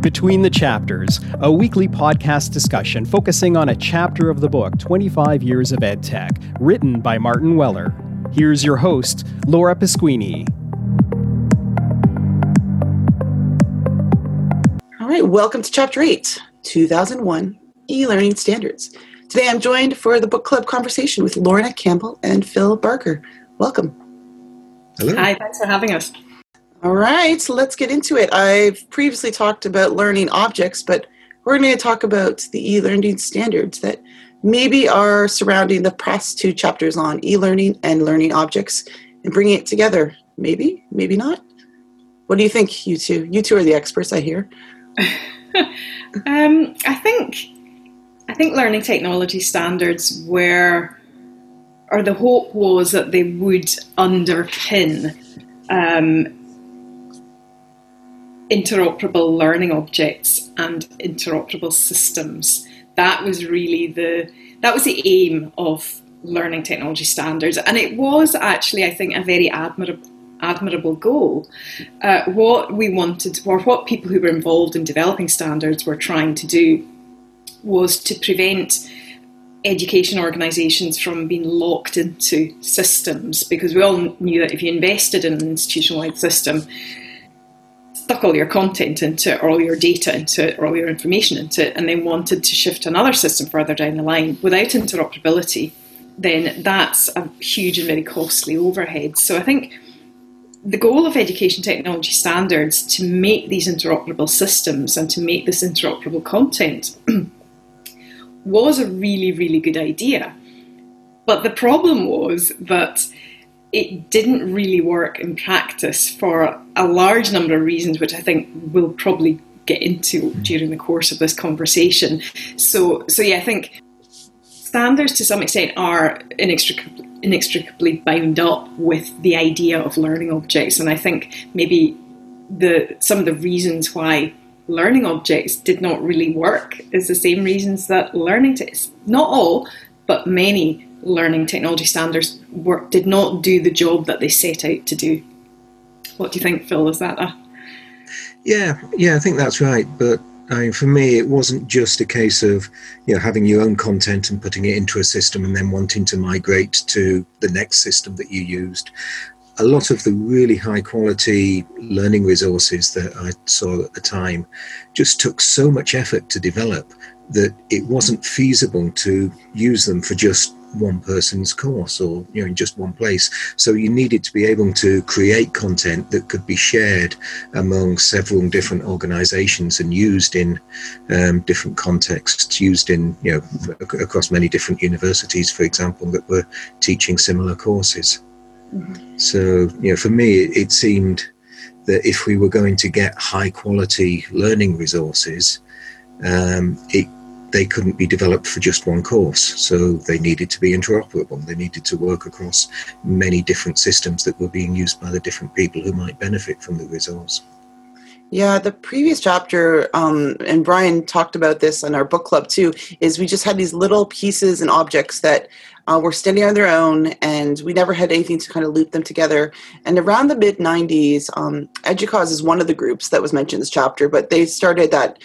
Between the Chapters, a weekly podcast discussion focusing on a chapter of the book, 25 Years of EdTech, written by Martin Weller. Here's your host, Laura Pasquini. All right, welcome to Chapter 8, 2001 E-Learning Standards. Today I'm joined for the book club conversation with Lorna Campbell and Phil Barker. Welcome. Hello. Hi, thanks for having us. All right, so let's get into it. I've previously talked about learning objects, but we're going to talk about the e-learning standards that maybe are surrounding the past two chapters on e-learning and learning objects and bringing it together. Maybe, maybe not. What do you think, you two? You two are the experts, I hear. I think learning technology standards were, or the hope was that they would underpin interoperable learning objects and interoperable systems. That was really the aim of learning technology standards, and it was actually, I think, a very admirable goal. What we wanted, or what people who were involved in developing standards were trying to do, was to prevent education organisations from being locked into systems, because we all knew that if you invested in an institutionalised system, stuck all your content into it, or all your data into it, or all your information into it, and then wanted to shift to another system further down the line without interoperability, then that's a huge and very costly overhead. So I think the goal of education technology standards to make these interoperable systems and to make this interoperable content was a really, really good idea. But the problem was that it didn't really work in practice for a large number of reasons, which I think we'll probably get into during the course of this conversation. So yeah, I think standards to some extent are inextricably bound up with the idea of learning objects, and I think maybe some of the reasons why learning objects did not really work is the same reasons that not all, but many learning technology standards did not do the job that they set out to do. What do you think, Phil? Is that Yeah, I think that's right. But I mean, for me, it wasn't just a case of, you know, having your own content and putting it into a system and then wanting to migrate to the next system that you used. A lot of the really high quality learning resources that I saw at the time just took so much effort to develop that it wasn't feasible to use them for just one person's course, or, you know, in just one place. So you needed to be able to create content that could be shared among several different organizations and used in different contexts, used in, you know, across many different universities, for example, that were teaching similar courses. Mm-hmm. So, you know, for me, it seemed that if we were going to get high quality learning resources, they couldn't be developed for just one course, so they needed to be interoperable. They needed to work across many different systems that were being used by the different people who might benefit from the resource. Yeah, the previous chapter, and Brian talked about this in our book club too, is we just had these little pieces and objects that were standing on their own, and we never had anything to kind of loop them together. And around the mid-90s, Educause is one of the groups that was mentioned in this chapter, but they started that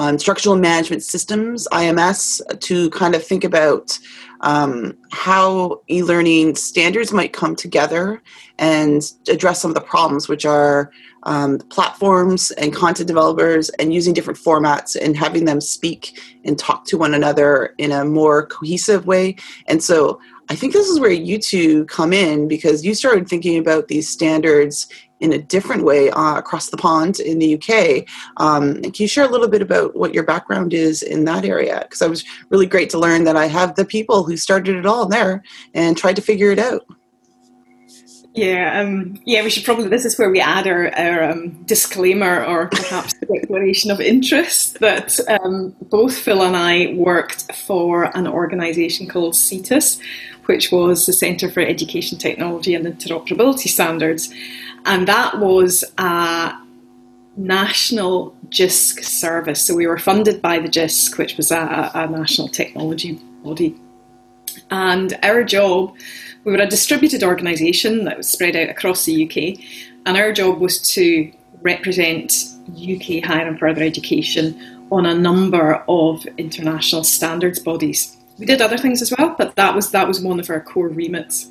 instructional management systems, IMS, to kind of think about how e-learning standards might come together and address some of the problems, which are platforms and content developers and using different formats and having them speak and talk to one another in a more cohesive way. And so I think this is where you two come in, because you started thinking about these standards in a different way across the pond in the UK. Can you share a little bit about what your background is in that area? Because it was really great to learn that I have the people who started it all there and tried to figure it out. Yeah, we should probably, this is where we add our disclaimer, or perhaps declaration of interest, that both Phil and I worked for an organisation called CETUS, which was the Centre for Education Technology and Interoperability Standards. And that was a national JISC service. So we were funded by the JISC, which was a national technology body. And our job, we were a distributed organisation that was spread out across the UK. And our job was to represent UK higher and further education on a number of international standards bodies. We did other things as well, but that was one of our core remits.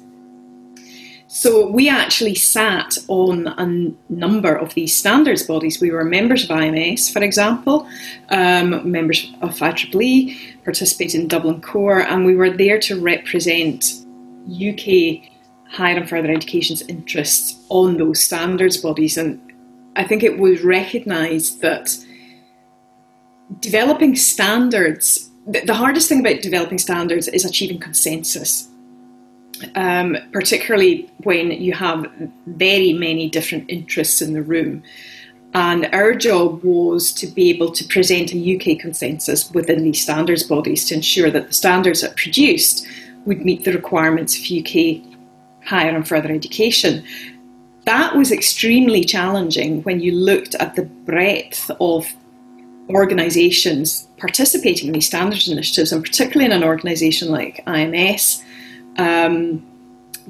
So we actually sat on a number of these standards bodies. We were members of IMS, for example, members of IEEE, participated in Dublin Core, and we were there to represent UK higher and further education's interests on those standards bodies. And I think it was recognised that developing standards, the hardest thing about developing standards is achieving consensus. Particularly when you have very many different interests in the room. And our job was to be able to present a UK consensus within these standards bodies to ensure that the standards that produced would meet the requirements of UK higher and further education. That was extremely challenging when you looked at the breadth of organisations participating in these standards initiatives, and particularly in an organisation like IMS,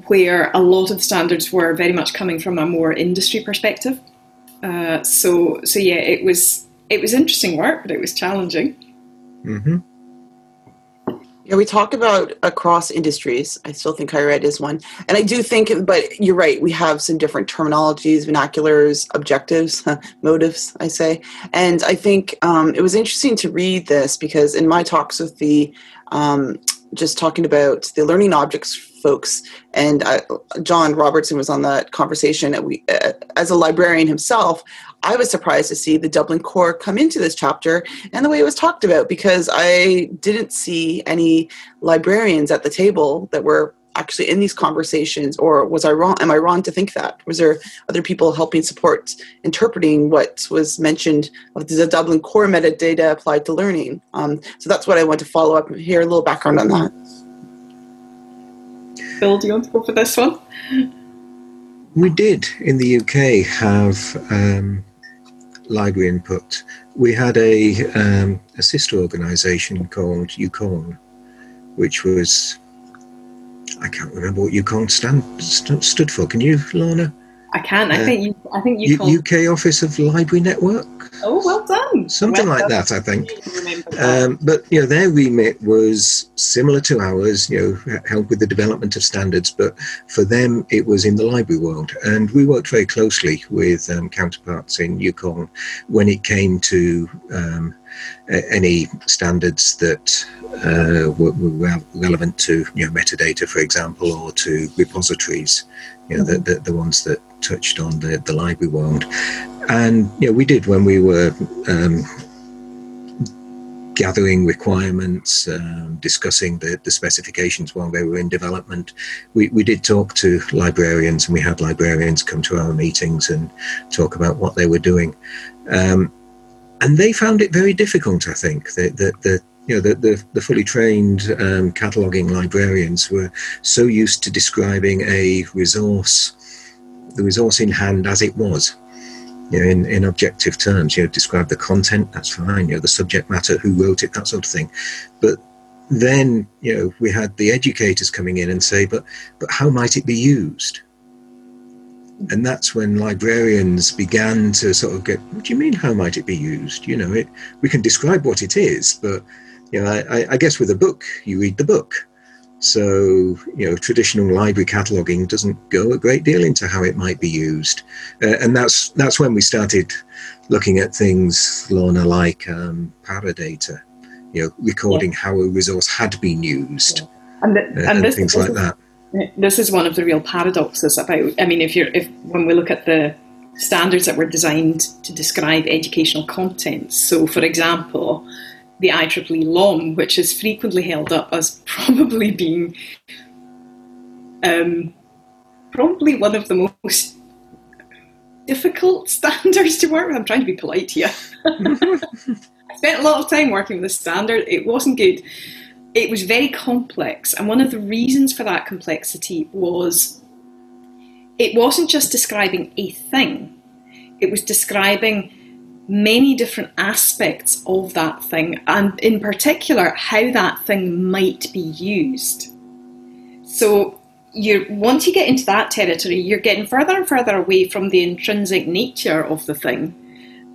where a lot of standards were very much coming from a more industry perspective. So yeah, it was interesting work, but it was challenging. Mm-hmm. Yeah, we talk about across industries. I still think higher ed is one. And I do think, but you're right, we have some different terminologies, vernaculars, objectives, motives, I say. And I think it was interesting to read this because in my talks with the just talking about the learning objects folks, and John Robertson was on that conversation. As a librarian himself, I was surprised to see the Dublin Core come into this chapter and the way it was talked about, because I didn't see any librarians at the table that were actually in these conversations. Or was I wrong? Am I wrong to think that? Was there other people helping support interpreting what was mentioned of the Dublin Core metadata applied to learning? So that's what I want to follow up and hear a little background on that. Phil, do you want to go for this one? We did in the UK have library input. We had a sister organisation called UConn, which was, I can't remember what UConn stood for. Can you, Lorna? I can. I think UConn. UK Office of Library Network. Oh, well done. Something well like done. That, I think. That. But you know, their remit was similar to ours. You know, help with the development of standards, but for them, it was in the library world, and we worked very closely with counterparts in UConn when it came to any standards that were relevant to, you know, metadata, for example, or to repositories, you know, the ones that touched on the library world. And, you know, we did, when we were gathering requirements, discussing the specifications while they were in development, we did talk to librarians, and we had librarians come to our meetings and talk about what they were doing. And they found it very difficult, I think, the fully trained cataloguing librarians were so used to describing a resource, the resource in hand as it was, you know, in objective terms. You know, describe the content, that's fine, you know, the subject matter, who wrote it, that sort of thing. But then, you know, we had the educators coming in and say, but how might it be used? And that's when librarians began to sort of get, what do you mean, how might it be used? You know, we can describe what it is, but, you know, I guess with a book, you read the book. So, you know, traditional library cataloguing doesn't go a great deal into how it might be used. And that's when we started looking at things, Lorna, like paradata, you know, recording how a resource had been used, and things like that. This is one of the real paradoxes about, I mean, when we look at the standards that were designed to describe educational content. So, for example, the IEEE LOM, which is frequently held up as probably being probably one of the most difficult standards to work with. I'm trying to be polite here. I spent a lot of time working with this standard. It wasn't good. It was very complex, and one of the reasons for that complexity was it wasn't just describing a thing, it was describing many different aspects of that thing, and in particular how that thing might be used. So once you get into that territory, you're getting further and further away from the intrinsic nature of the thing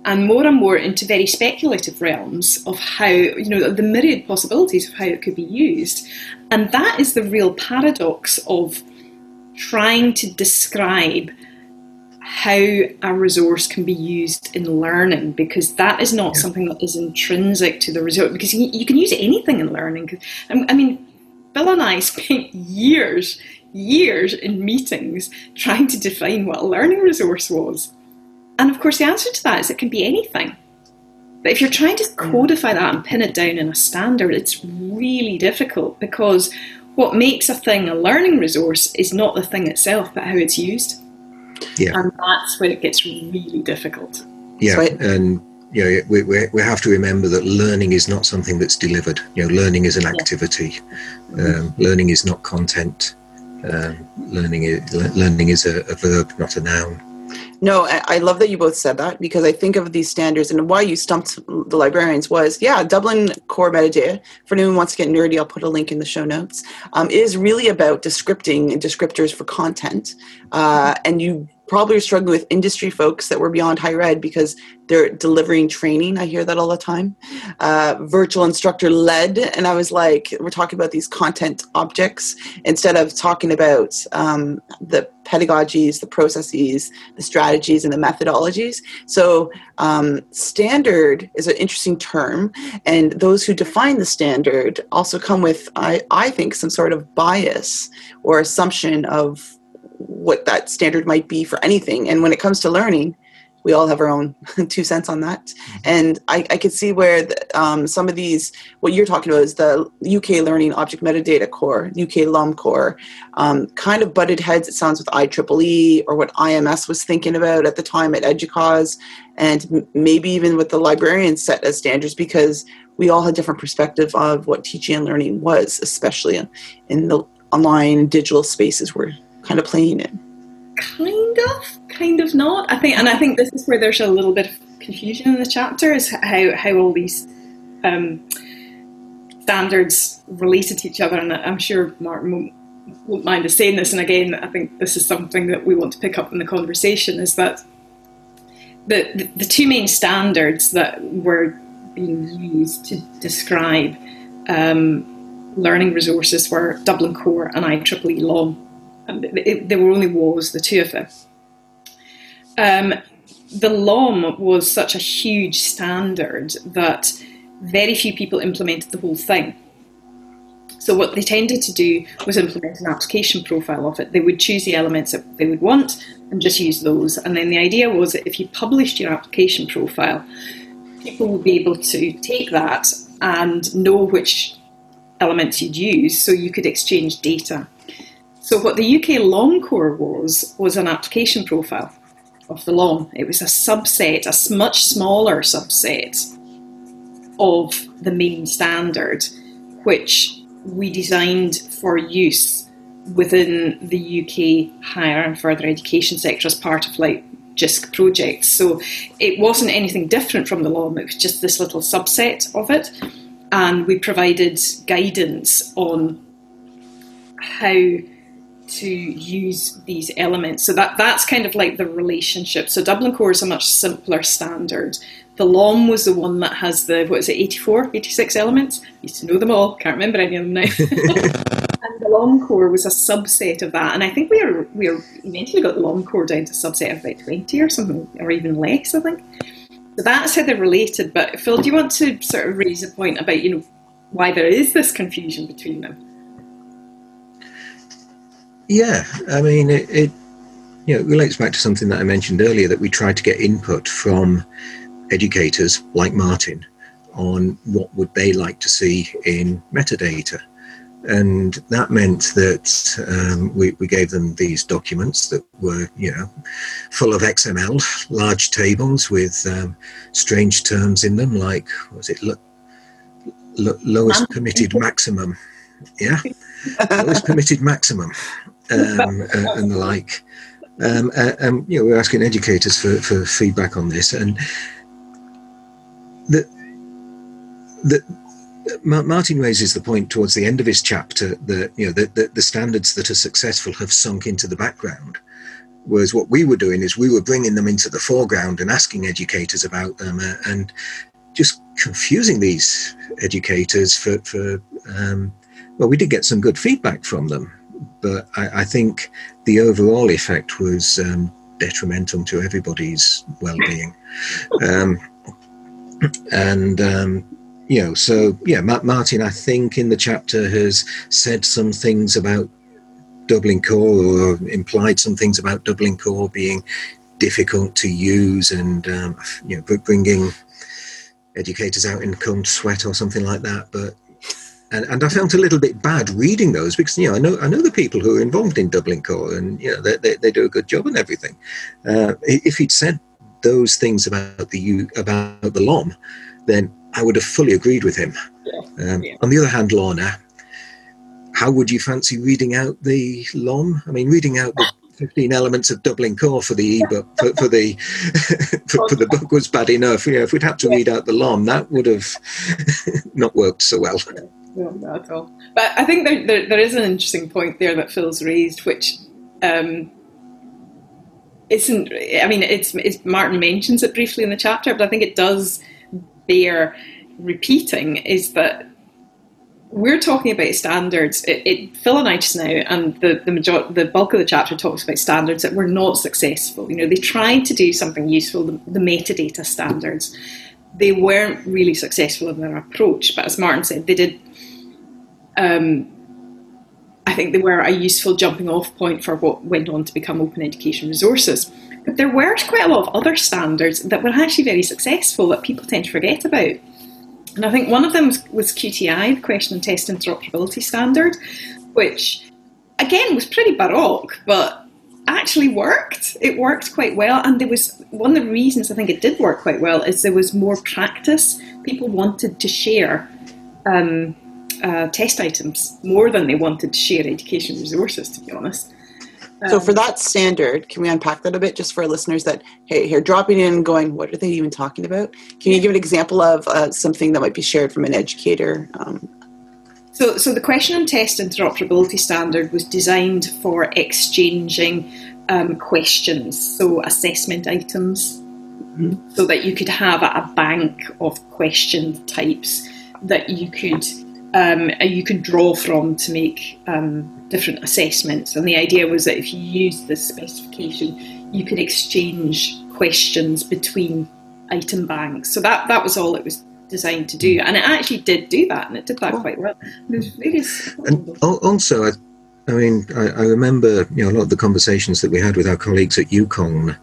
and more into very speculative realms of how, you know, the myriad possibilities of how it could be used. And that is the real paradox of trying to describe how a resource can be used in learning, because that is not something that is intrinsic to the resource, because you can use anything in learning. I mean, Bill and I spent years in meetings trying to define what a learning resource was. And of course, the answer to that is it can be anything. But if you're trying to codify that and pin it down in a standard, it's really difficult, because what makes a thing a learning resource is not the thing itself, but how it's used. Yeah. And that's when it gets really difficult. Yeah, and you know, we have to remember that learning is not something that's delivered. You know, learning is an activity. Learning is not content. Learning is a verb, not a noun. No, I love that you both said that, because I think of these standards, and why you stumped the librarians was, Dublin Core metadata, for anyone who wants to get nerdy, I'll put a link in the show notes, is really about descripting and descriptors for content. And you probably are struggling with industry folks that were beyond higher ed, because they're delivering training. I hear that all the time. Virtual instructor led. And I was like, we're talking about these content objects instead of talking about the pedagogies, the processes, the strategies, and the methodologies. So standard is an interesting term. And those who define the standard also come with, I think, some sort of bias or assumption of what that standard might be for anything. And when it comes to learning, we all have our own 2 cents on that. And I could see where some of these, what you're talking about is the UK Learning Object Metadata Core, UK LOM Core, kind of butted heads, it sounds, with IEEE or what IMS was thinking about at the time at Educause, and maybe even with the librarians set as standards, because we all had different perspectives of what teaching and learning was, especially in the online digital spaces we're kind of playing it. Kind of not. I think this is where there's a little bit of confusion in the chapter, is how all these standards related to each other. And I'm sure Martin won't mind us saying this. And again, I think this is something that we want to pick up in the conversation, is that the two main standards that were being used to describe learning resources were Dublin Core and IEEE LOM. There were only WAS, the two of them. The LOM was such a huge standard that very few people implemented the whole thing. So what they tended to do was implement an application profile of it. They would choose the elements that they would want and just use those. And then the idea was that if you published your application profile, people would be able to take that and know which elements you'd use, so you could exchange data. So what the UK LOM Core was an application profile of the LOM. It was a subset, a much smaller subset of the main standard, which we designed for use within the UK higher and further education sector as part of like JISC projects. So it wasn't anything different from the LOM, it was just this little subset of it. And we provided guidance on how to use these elements. So that's kind of like the relationship. So Dublin Core is a much simpler standard. The LOM was the one that has the, 86 elements? I used to know them all, can't remember any of them now. And the LOM Core was a subset of that. And I think we eventually got the LOM Core down to a subset of about 20 or something, or even less, I think. So that's how they're related. But Phil, do you want to sort of raise a point about, you know, why there is this confusion between them? Yeah, I mean, it relates back to something that I mentioned earlier, that we tried to get input from educators like Martin on what would they like to see in metadata. And that meant that we gave them these documents that were, you know, full of XML, large tables with strange terms in them, like, was it lowest permitted maximum? Yeah, lowest permitted maximum. And the like. And you know, we're asking educators for feedback on this, and Martin raises the point towards the end of his chapter that, you know, the standards that are successful have sunk into the background, was what we were doing is we were bringing them into the foreground and asking educators about them and just confusing these educators well, we did get some good feedback from them, but I think the overall effect was detrimental to everybody's well-being. You know, so yeah, Martin, I think in the chapter has said some things about Dublin Core, or implied some things about Dublin Core being difficult to use and you know, bringing educators out in cold sweat or something like that. But and I felt a little bit bad reading those, because you know I know the people who are involved in Dublin Core, and you know they do a good job and everything. If he'd said those things about the LOM, then I would have fully agreed with him. Yeah. On the other hand, Lorna, how would you fancy reading out the LOM? I mean, reading out the 15 elements of Dublin Core for the ebook for the book was bad enough. Yeah, if we'd had to read out the LOM, that would have not worked so well. No, not at all. But I think there is an interesting point there that Phil's raised, which isn't. I mean, it's Martin mentions it briefly in the chapter, but I think it does bear repeating, is that we're talking about standards. Phil and I just now, and the bulk of the chapter talks about standards that were not successful. You know, they tried to do something useful, the metadata standards. They weren't really successful in their approach, but as Martin said, they did, I think they were a useful jumping off point for what went on to become open education resources. But there were quite a lot of other standards that were actually very successful that people tend to forget about. And I think one of them was QTI, the Question and Test Interoperability Standard, which, again, was pretty baroque, but actually worked. It worked quite well, and there was one of the reasons I think it did work quite well is there was more practice. People wanted to share test items more than they wanted to share education resources, to be honest. So for that standard, can we unpack that a bit just for our listeners that, hey, here dropping in and going, what are they even talking about? Can you give an example of something that might be shared from an educator? So the Question and Test Interoperability Standard was designed for exchanging questions, so assessment items, so that you could have a bank of question types that you could draw from to make different assessments. And the idea was that if you used this specification, you could exchange questions between item banks. So that was all it was designed to do. And it actually did do that, and it did that quite well. And also, I remember, you know, a lot of the conversations that we had with our colleagues at UConn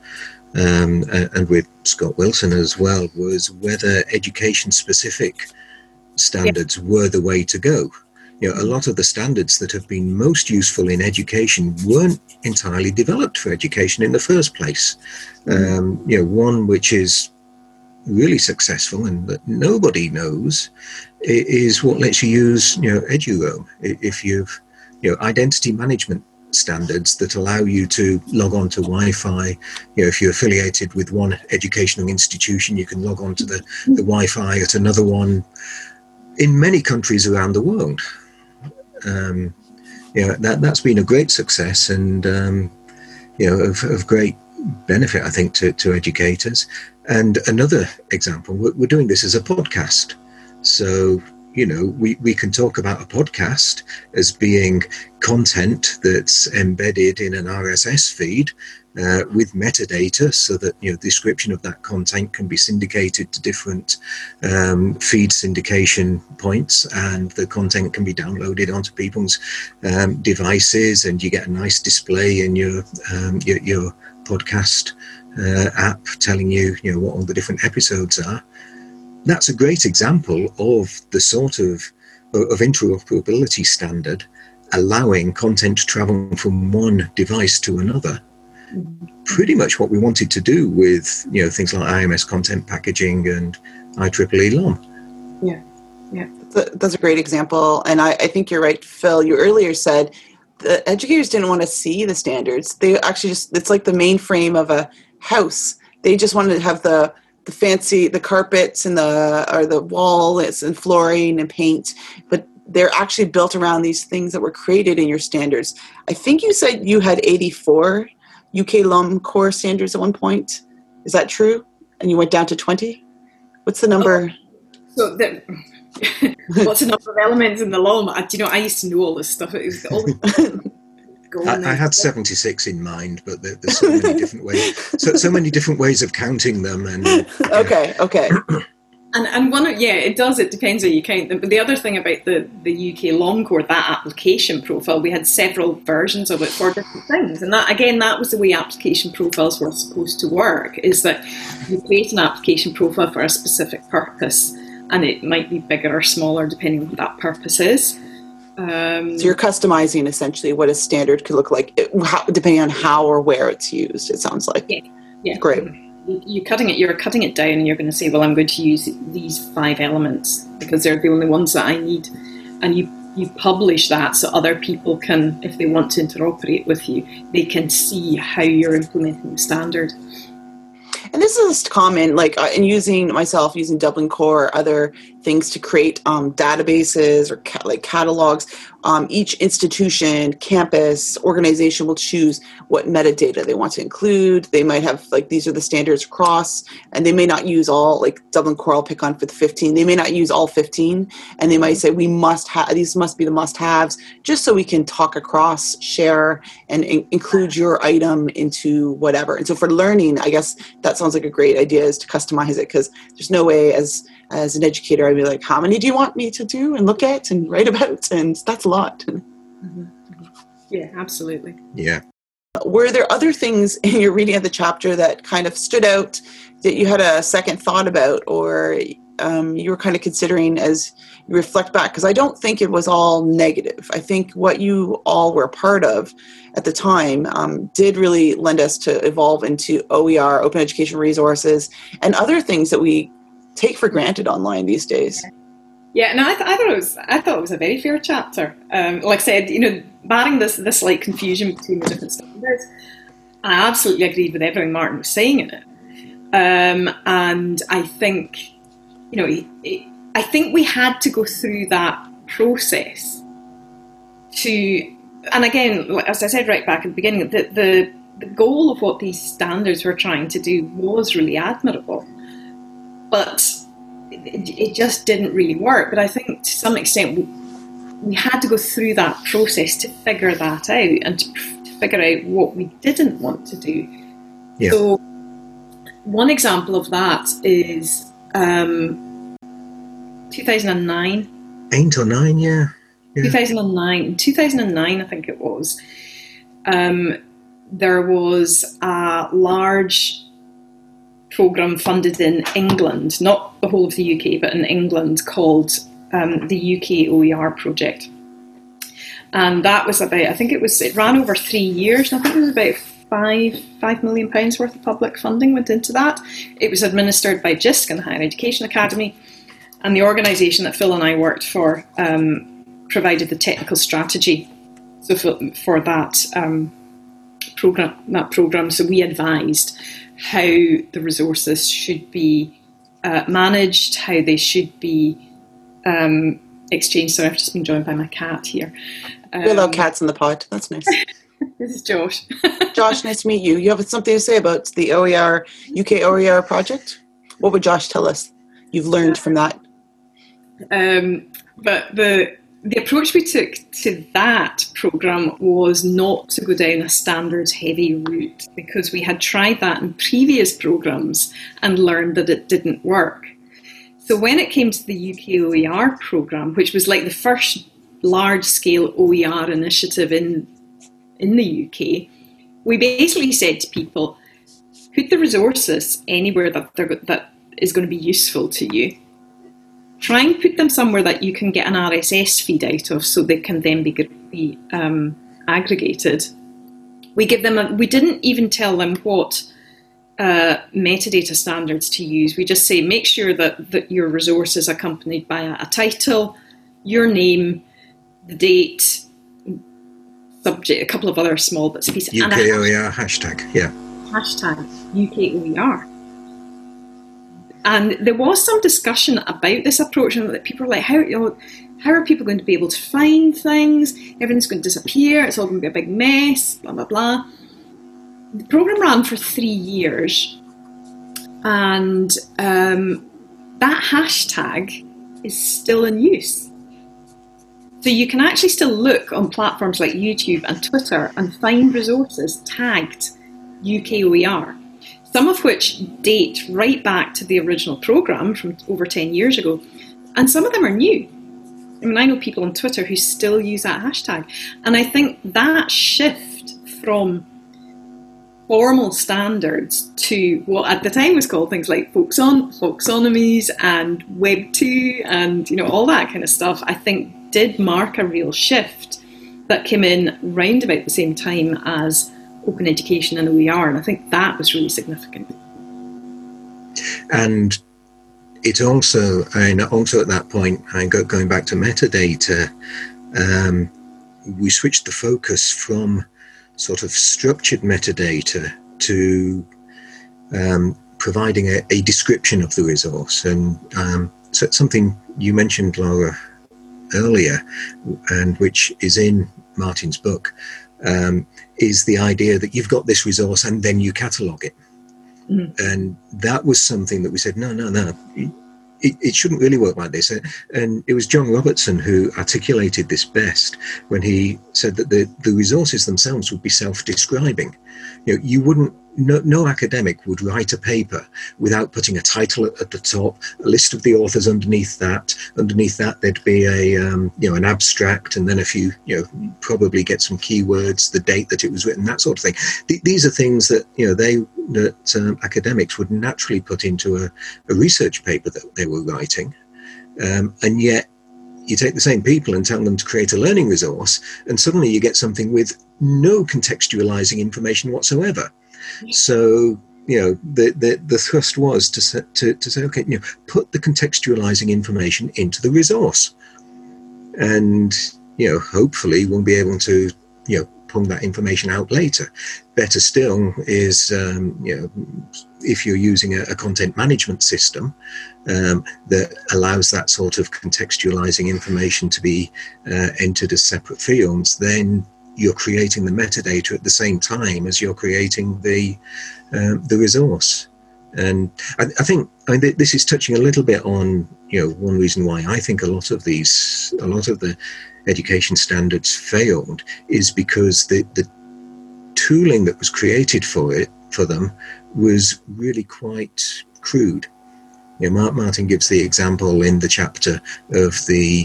and with Scott Wilson as well, was whether education-specific standards were the way to go. You know, a lot of the standards that have been most useful in education weren't entirely developed for education in the first place. You know, one which is really successful and that nobody knows is what lets you use, you know, Eduroam. If you've, you know, identity management standards that allow you to log on to Wi-Fi. You know, if you're affiliated with one educational institution, you can log on to the Wi-Fi at another one. In many countries around the world, you know, that's been a great success and you know, of great benefit, I think, to educators. And another example, we're doing this as a podcast, so you know, we can talk about a podcast as being content that's embedded in an RSS feed with metadata, so that, you know, the description of that content can be syndicated to different feed syndication points, and the content can be downloaded onto people's devices, and you get a nice display in your podcast app telling you, you know, what all the different episodes are. That's a great example of the sort of interoperability standard allowing content to travel from one device to another. Pretty much what we wanted to do with, you know, things like IMS content packaging and IEEE LOM. Yeah. That's a great example. And I think you're right, Phil. You earlier said the educators didn't want to see the standards. They actually just, it's like the mainframe of a house. They just wanted to have the fancy, the carpets and the walls and flooring and paint, but they're actually built around these things that were created in your standards. I think you said you had 84 UK LOM Core standards at one point. Is that true? And you went down to 20? What's the number? So lots of number of elements in the LOM. I used to know all this stuff. It was all the I had 76 in mind, but there's so many different ways. So many different ways of counting them. And okay. And one, yeah, it does. It depends how you count them. But the other thing about the UK LOM Core, that application profile, we had several versions of it for different things. And that, again, that was the way application profiles were supposed to work, is that you create an application profile for a specific purpose, and it might be bigger or smaller depending on what that purpose is. So you're customizing essentially what a standard could look like, depending on how or where it's used, it sounds like. Yeah. Great. You're cutting it down, and you're going to say, well, I'm going to use these 5 elements because they're the only ones that I need. And you publish that so other people can, if they want to interoperate with you, they can see how you're implementing the standard. And this is common, like using Dublin Core or other things to create databases or catalogs. Each institution, campus, organization will choose what metadata they want to include. They might have these are the standards across, and they may not use all, Dublin Core I'll pick on for the 15. They may not use all 15, and they might say we must have, these must be the must-haves, just so we can talk across, share, and include your item into whatever. And so for learning, I guess that's sounds like a great idea, is to customize it, because there's no way as an educator I'd be like, how many do you want me to do and look at and write about? And that's a lot. Mm-hmm. Yeah, absolutely. Yeah. Were there other things in your reading of the chapter that kind of stood out that you had a second thought about, or you were kind of considering as you reflect back? Because I don't think it was all negative. I think what you all were part of at the time did really lend us to evolve into OER, open education resources, and other things that we take for granted online these days. Yeah, no, I thought it was a very fair chapter. Like I said, barring this slight confusion between the different standards, I absolutely agreed with everything Martin was saying in it. And I think, I think we had to go through that process to, and again, as I said right back at the beginning, the goal of what these standards were trying to do was really admirable, but it just didn't really work. But I think to some extent we had to go through that process to figure that out and to figure out what we didn't want to do. Yeah. So one example of that is 2009. 8 or 9, yeah. 2009, I think it was. There was a large programme funded in England, not the whole of the UK, but in England, called the UK OER project. And that was about, it ran over 3 years, and I think it was about £5 million worth of public funding went into that. It was administered by JISC and the Higher Education Academy, and the organisation that Phil and I worked for provided the technical strategy for that programme. So we advised how the resources should be managed, how they should be exchanged. Sorry, I've just been joined by my cat here. We love cats in the pod. That's nice. This is Josh. Josh, nice to meet you. You have something to say about the UK OER project? What would Josh tell us you've learned from that? But the approach we took to that programme was not to go down a standards-heavy route, because we had tried that in previous programmes and learned that it didn't work. So when it came to the UK OER programme, which was the first large-scale OER initiative in the UK, we basically said to people, put the resources anywhere that is going to be useful to you. Try and put them somewhere that you can get an RSS feed out of, so they can then be aggregated. We didn't even tell them what metadata standards to use. We just say, make sure that your resource is accompanied by a title, your name, the date, subject, a couple of other small bits of pieces. UK OER hashtag, yeah. Hashtag UK OER. And there was some discussion about this approach, and that people were like, how are people going to be able to find things? Everything's going to disappear. It's all going to be a big mess, blah, blah, blah. the program ran for 3 years, and that hashtag is still in use. So you can actually still look on platforms like YouTube and Twitter and find resources tagged UK OER, some of which date right back to the original program from over 10 years ago. And some of them are new. I mean, I know people on Twitter who still use that hashtag. And I think that shift from formal standards to what at the time was called things like folksonomies and Web2 and, you know, all that kind of stuff, I think did mark a real shift that came in round about the same time as open education and OER. And I think that was really significant. And it's also, and also at that point, and going back to metadata, we switched the focus from sort of structured metadata to providing a description of the resource. And so it's something you mentioned, Laura, earlier, and which is in Martin's book, is the idea that you've got this resource and then you catalogue it. Mm-hmm. And that was something that we said, no, it shouldn't really work like this. And it was John Robertson who articulated this best when he said that the resources themselves would be self-describing. You know, you wouldn't, no academic would write a paper without putting a title at the top, a list of the authors underneath that. Underneath that, there'd be an abstract, and then a few, probably get some keywords, the date that it was written, that sort of thing. These are things that, academics would naturally put into a research paper that they were writing. And yet you take the same people and tell them to create a learning resource, and suddenly you get something with no contextualizing information whatsoever. So, the thrust was to say, okay, put the contextualizing information into the resource. And, hopefully we'll be able to, pull that information out later. Better still is, if you're using a content management system that allows that sort of contextualizing information to be entered as separate fields, then you're creating the metadata at the same time as you're creating the resource. And I think this is touching a little bit on one reason why I think a lot of the education standards failed is because the tooling that was created for them was really quite crude. Martin gives the example in the chapter of the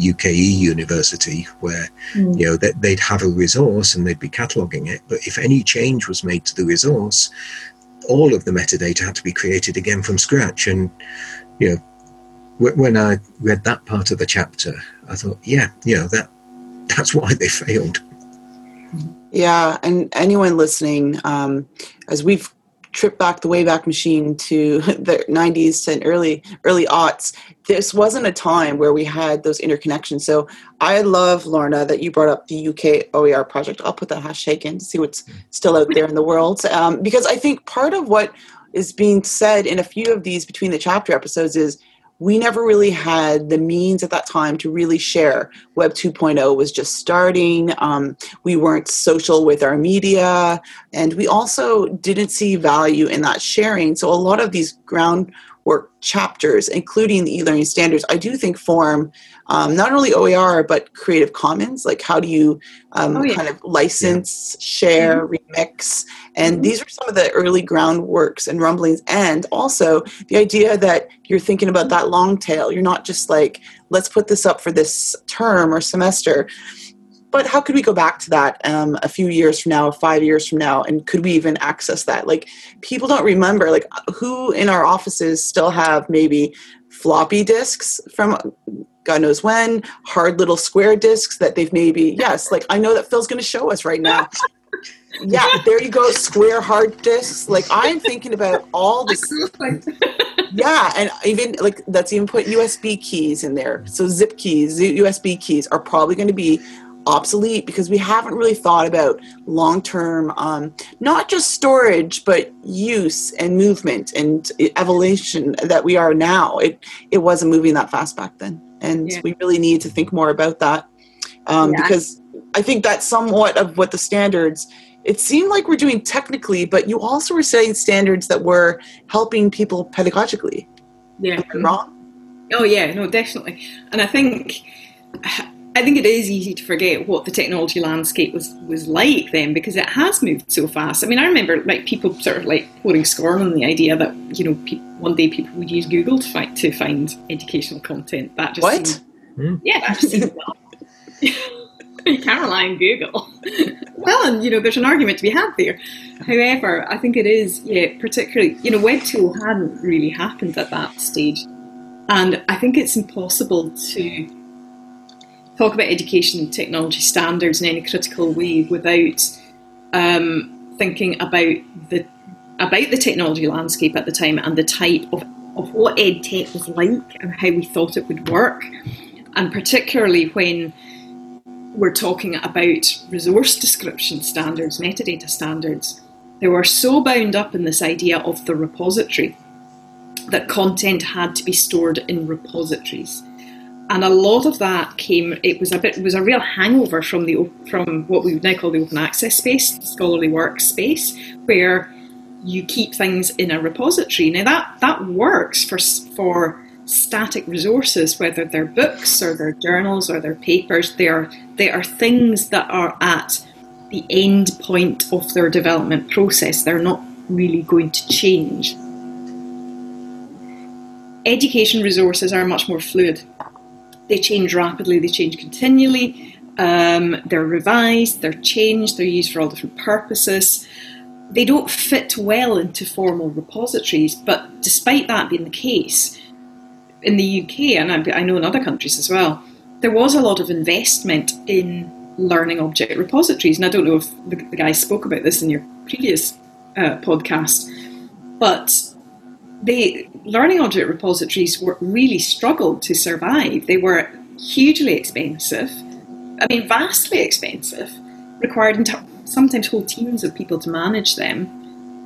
UKE university where, they'd have a resource and they'd be cataloguing it. But if any change was made to the resource, all of the metadata had to be created again from scratch. And, when I read that part of the chapter, I thought, that's why they failed. Yeah. And anyone listening, as we've trip back the Wayback Machine to the 90s and early aughts, this wasn't a time where we had those interconnections. So I love, Lorna, that you brought up the UK OER project. I'll put that hashtag in to see what's still out there in the world. Because I think part of what is being said in a few of these between the chapter episodes is we never really had the means at that time to really share. Web 2.0 was just starting. We weren't social with our media. And we also didn't see value in that sharing. So a lot of these groundwork chapters, including the e-learning standards, I do think form not only OER, but Creative Commons. Like how do you kind of license, share, remix? And these are some of the early groundworks and rumblings. And also the idea that you're thinking about that long tail. You're not just like, let's put this up for this term or semester. But how could we go back to that a few years from now, 5 years from now? And could we even access that? Like people don't remember, like who in our offices still have maybe floppy disks from God knows when, hard little square disks that they've maybe, like I know that Phil's going to show us right now. Yeah, there you go, square hard disks. Like I'm thinking about all this. Yeah, and even like that's even put USB keys in there. So zip keys, USB keys are probably going to be obsolete because we haven't really thought about long-term, not just storage, but use and movement and evolution that we are now. It wasn't moving that fast back then. And we really need to think more about that because I think that's somewhat of what the standards it seemed like we're doing technically, but you also were setting standards that were helping people pedagogically. Yeah. Am I wrong? Oh yeah, no, definitely. And I think it is easy to forget what the technology landscape was like then, because it has moved so fast. I mean, I remember like people sort of like quoting SCORM on the idea that, you know, one day people would use Google to find educational content. That just what? Yeah, that just seems you can't rely on Google. Well, and you know, there's an argument to be had there. However, I think it is, yeah, particularly, you know, Web2 hadn't really happened at that stage, and I think it's impossible to talk about education and technology standards in any critical way without thinking about the technology landscape at the time and the type of what ed tech was like and how we thought it would work, and particularly when we're talking about resource description standards, metadata standards. They were so bound up in this idea of the repository that content had to be stored in repositories. And a lot of that came, it was a real hangover from what we would now call the open access space, the scholarly work space, where you keep things in a repository. Now that works for static resources, whether they're books or they're journals or they're papers. They are things that are at the end point of their development process. They're not really going to change. Education resources are much more fluid. They change rapidly, they change continually, they're revised, they're changed, they're used for all different purposes. They don't fit well into formal repositories, but despite that being the case, in the UK, and I know in other countries as well, there was a lot of investment in learning object repositories. And I don't know if the guy spoke about this in your previous podcast, but the learning object repositories really struggled to survive. They were hugely expensive, I mean vastly expensive, required sometimes whole teams of people to manage them.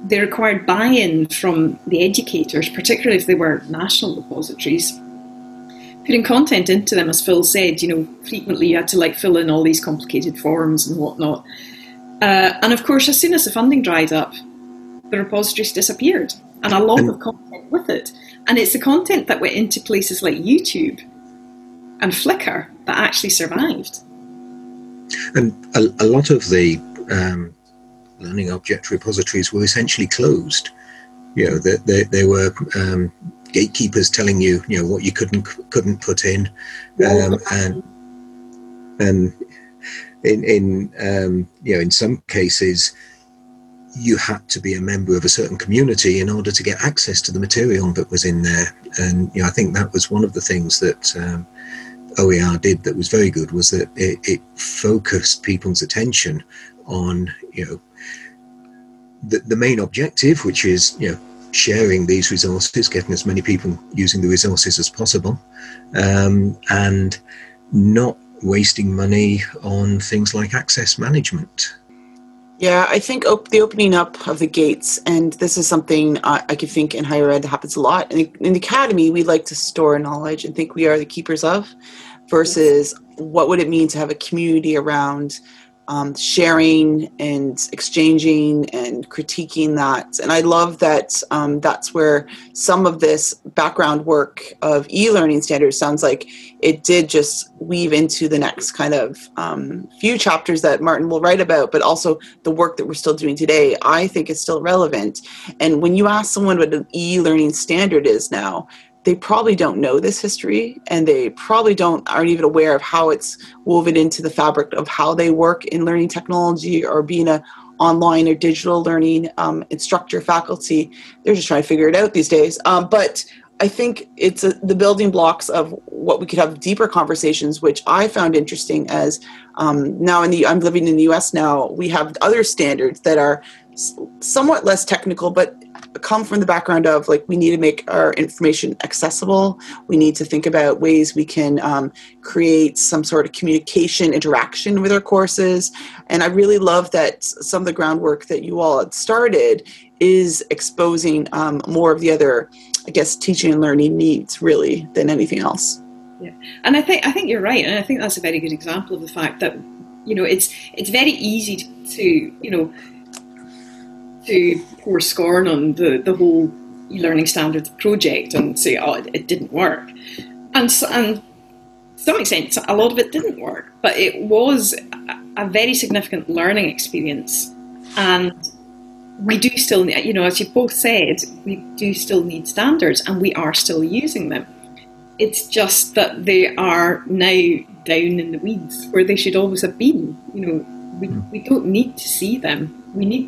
They required buy-in from the educators, particularly if they were national repositories. Putting content into them, as Phil said, you know, frequently you had to like fill in all these complicated forms and whatnot. And of course, as soon as the funding dried up, the repositories disappeared, and a lot of content with it. And it's the content that went into places like YouTube and Flickr that actually survived. And a lot of the learning object repositories were essentially closed. You know, they were gatekeepers telling you, you know, what you couldn't put in, and in you know, in some cases, you had to be a member of a certain community in order to get access to the material that was in there. And you know, I think that was one of the things that OER did that was very good, was that it focused people's attention on, you know, the main objective, which is, you know, sharing these resources, getting as many people using the resources as possible, and not wasting money on things like access management. Yeah, I think the opening up of the gates, and this is something I could think in higher ed happens a lot. In the academy, we like to store knowledge and think we are the keepers of, versus what would it mean to have a community around sharing and exchanging and critiquing that. And I love that that's where some of this background work of e-learning standards sounds like it did just weave into the next kind of few chapters that Martin will write about, but also the work that we're still doing today, I think is still relevant. And when you ask someone what an e-learning standard is now, they probably don't know this history, and they probably aren't even aware of how it's woven into the fabric of how they work in learning technology or being a online or digital learning instructor, faculty. They're just trying to figure it out these days. But I think it's the building blocks of what we could have deeper conversations, which I found interesting as now I'm living in the US now, we have other standards that are somewhat less technical, but come from the background of like, we need to make our information accessible. We need to think about ways we can create some sort of communication interaction with our courses. And I really love that some of the groundwork that you all had started is exposing more of the other, I guess, teaching and learning needs really than anything else. Yeah, and I think you're right. And I think that's a very good example of the fact that You know, it's very easy to pour scorn on the whole e-learning standards project and say, oh, it didn't work. And to some extent, a lot of it didn't work, but it was a very significant learning experience. And we do still, you know, as you both said, we do still need standards, and we are still using them. It's just that they are now down in the weeds where they should always have been. You know, we don't need to see them.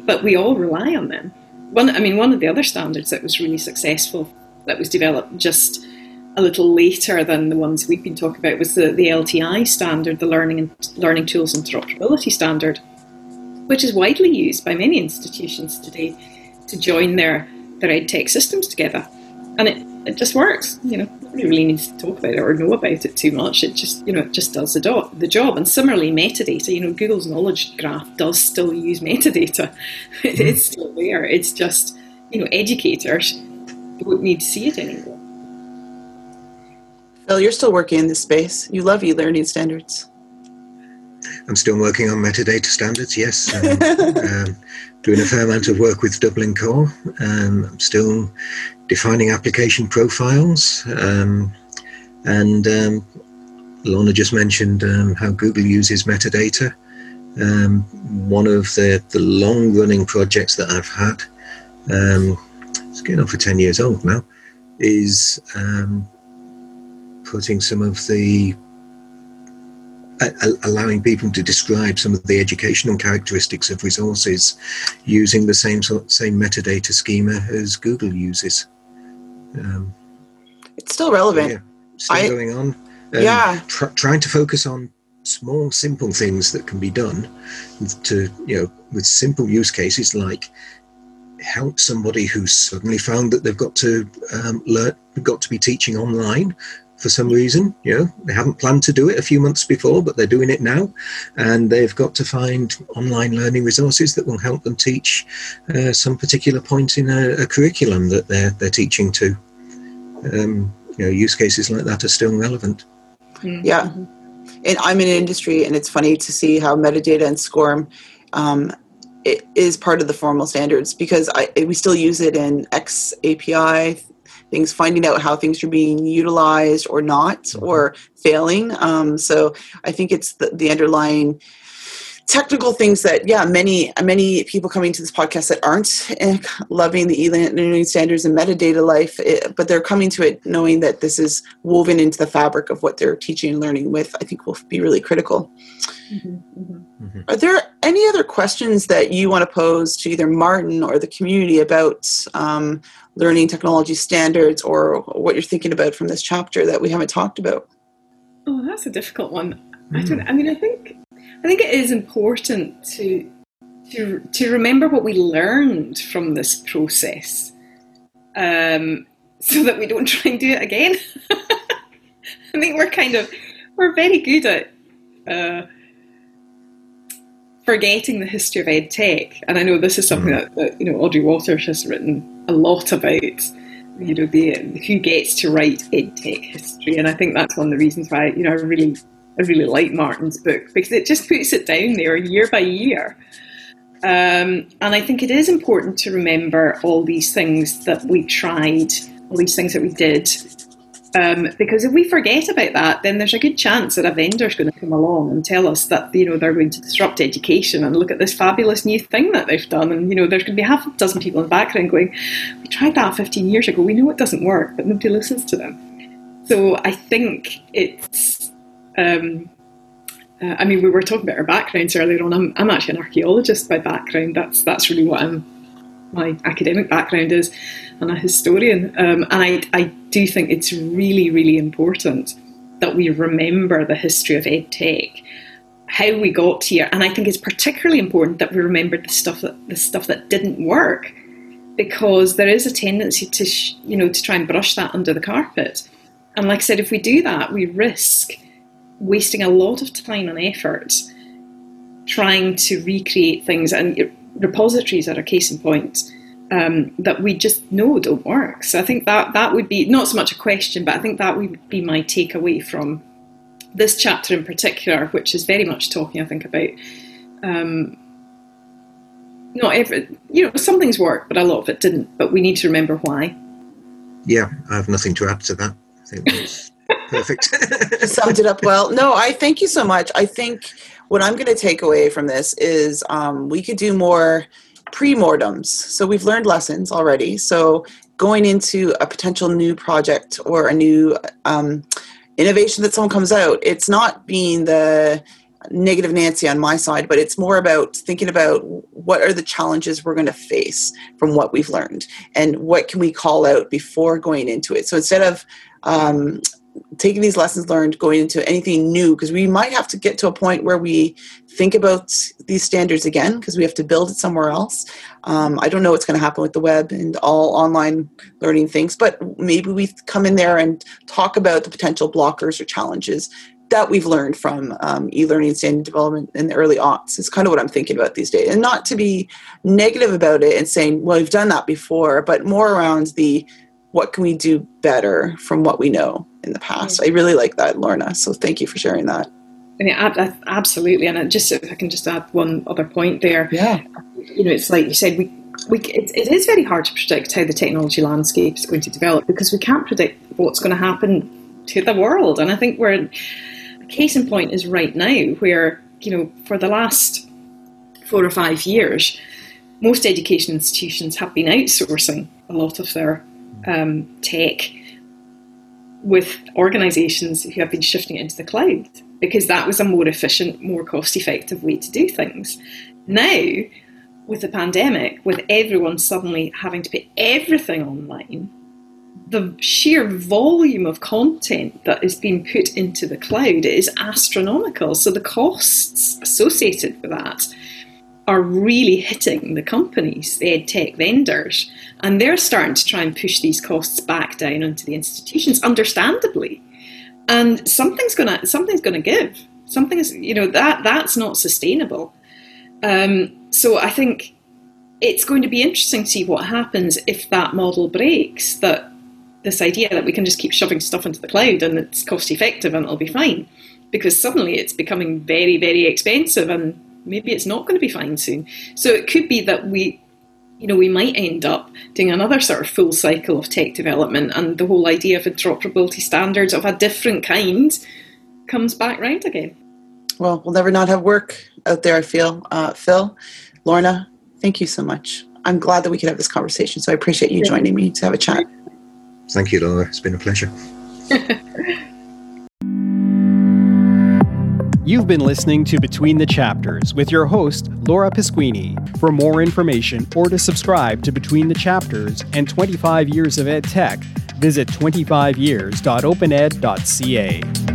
But we all rely on them. One of the other standards that was really successful, that was developed just a little later than the ones we've been talking about, was the LTI standard, the Learning Tools Interoperability Standard, which is widely used by many institutions today to join their EdTech systems together. And it just works, you know, nobody really needs to talk about it or know about it too much. It just, you know, it just does the job. And similarly, metadata, you know, Google's knowledge graph does still use metadata. It's still there. It's just, you know, educators don't need to see it anymore. Phil, you're still working in this space. You love e-learning standards. I'm still working on metadata standards, yes. Doing a fair amount of work with Dublin Core. I'm still defining application profiles. Lorna just mentioned how Google uses metadata. One of the long-running projects that I've had, it's getting on for 10 years old now, is putting some of the allowing people to describe some of the educational characteristics of resources using the same metadata schema as Google uses. It's still relevant. Going on. Trying to focus on small, simple things that can be done with simple use cases, like help somebody who suddenly found that they've got to be teaching online for some reason. You know, they haven't planned to do it a few months before, but they're doing it now, and they've got to find online learning resources that will help them teach some particular point in a curriculum that they're teaching to. Use cases like that are still relevant. Yeah, and I'm in an industry, and it's funny to see how metadata and SCORM it is part of the formal standards, because we still use it in xAPI. Things, finding out how things are being utilized or not, or failing. So I think it's the underlying technical things that, many people coming to this podcast that aren't loving the e-learning standards and metadata life, but they're coming to it knowing that this is woven into the fabric of what they're teaching and learning with, I think will be really critical. Mm-hmm, mm-hmm. Mm-hmm. Are there any other questions that you want to pose to either Martin or the community about learning technology standards, or what you're thinking about from this chapter that we haven't talked about? Oh, that's a difficult one. Mm-hmm. I think it is important to remember what we learned from this process, so that we don't try and do it again. I think we're very good at forgetting the history of EdTech, and I know this is something that you know, Audrey Waters has written a lot about. You know, who gets to write EdTech history, and I think that's one of the reasons why, you know, I really like Martin's book, because it just puts it down there year by year. And I think it is important to remember all these things that we tried, all these things that we did, because if we forget about that, then there's a good chance that a vendor's going to come along and tell us that, you know, they're going to disrupt education, and look at this fabulous new thing that they've done. And, you know, there's going to be half a dozen people in the background going, we tried that 15 years ago, we know it doesn't work, but nobody listens to them. So I think it's... we were talking about our backgrounds earlier on. I'm actually an archaeologist by background. That's really what my academic background is, and a historian. And I do think it's really, really important that we remember the history of EdTech, how we got here, and I think it's particularly important that we remember the stuff that didn't work, because there is a tendency to try and brush that under the carpet. And like I said, if we do that, we risk wasting a lot of time and effort trying to recreate things, and repositories are a case in point, that we just know don't work. So I think that would be not so much a question, but I think that would be my takeaway from this chapter in particular, which is very much talking, I think, about not every, you know, some things worked, but a lot of it didn't. But we need to remember why. Yeah, I have nothing to add to that. I think that's perfect. Summed it up well. No, I thank you so much. I think what I'm going to take away from this is we could do more pre-mortems. So we've learned lessons already. So going into a potential new project or a new innovation that someone comes out, it's not being the negative Nancy on my side, but it's more about thinking about what are the challenges we're going to face from what we've learned and what can we call out before going into it. So instead of taking these lessons learned, going into anything new, because we might have to get to a point where we think about these standards again, because we have to build it somewhere else. I don't know what's going to happen with the web and all online learning things, but maybe we come in there and talk about the potential blockers or challenges that we've learned from e-learning standard development in the early aughts. It's kind of what I'm thinking about these days. And not to be negative about it and saying, well, we've done that before, but more around the what can we do better from what we know in the past. I really like that, Lorna. So thank you for sharing that. Yeah, absolutely. And if I can just add one other point there. Yeah. You know, it's like you said, it is very hard to predict how the technology landscape is going to develop because we can't predict what's going to happen to the world. And I think case in point is right now where, you know, for the last 4 or 5 years, most education institutions have been outsourcing a lot of their tech with organisations who have been shifting it into the cloud because that was a more efficient, more cost-effective way to do things. Now, with the pandemic, with everyone suddenly having to put everything online, the sheer volume of content that is being put into the cloud is astronomical. So the costs associated with that are really hitting the companies, the ed tech vendors, and they're starting to try and push these costs back down onto the institutions, understandably. And something's going to give. Something is, you know, that's not sustainable. So I think it's going to be interesting to see what happens if that model breaks. This idea that we can just keep shoving stuff into the cloud and it's cost effective and it'll be fine, because suddenly it's becoming very, very expensive and maybe it's not going to be fine soon. So it could be that we might end up doing another sort of full cycle of tech development and the whole idea of interoperability standards of a different kind comes back round again. Well, we'll never not have work out there, I feel. Phil, Lorna, thank you so much. I'm glad that we could have this conversation. So I appreciate you joining me to have a chat. Thank you, Laura. It's been a pleasure. You've been listening to Between the Chapters with your host, Laura Pasquini. For more information or to subscribe to Between the Chapters and 25 Years of EdTech, visit 25years.opened.ca.